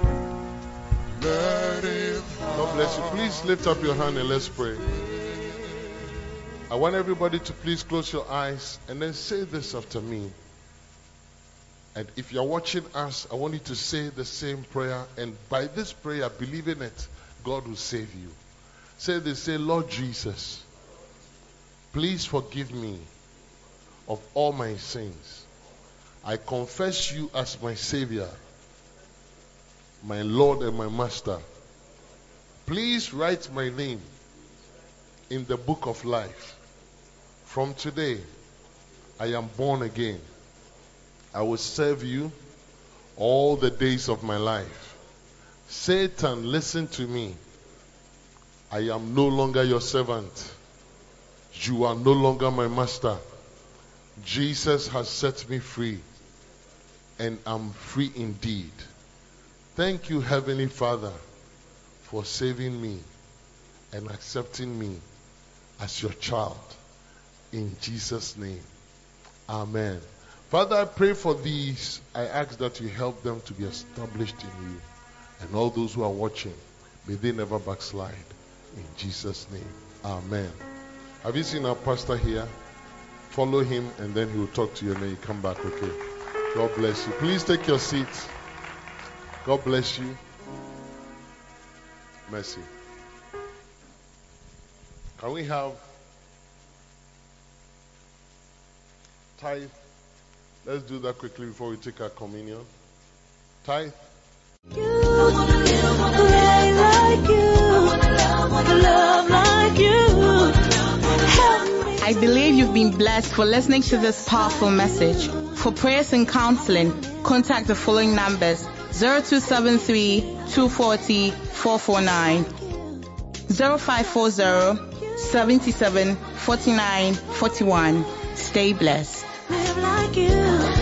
me. God bless you. Please lift up your hand and let's pray. I want everybody to please close your eyes and then say this after me. And if you're watching us, I want you to say the same prayer. And by this prayer, believing it, God will save you. They say, Lord Jesus, please forgive me of all my sins. I confess you as my Savior, my Lord and my Master. Please write my name in the book of life. From today, I am born again. I will serve you all the days of my life. Satan, listen to me. I am no longer your servant. You are no longer my master. Jesus has set me free, and I'm free indeed. Thank you, Heavenly Father, for saving me and accepting me as your child. In Jesus' name, amen. Father, I pray for these. I ask that you help them to be established in you. And all those who are watching, may they never backslide. In Jesus' name, amen. Have you seen our pastor here? Follow him, and then he will talk to you, and then you come back, okay? God bless you. Please take your seats. God bless you. Mercy. Can we have tithe? Let's do that quickly before we take our communion. Tithe. I believe you've been blessed for listening to this powerful message. For prayers and counseling, contact the following numbers: 0273-240-449, 0540-7749-41. Stay blessed. Live like you.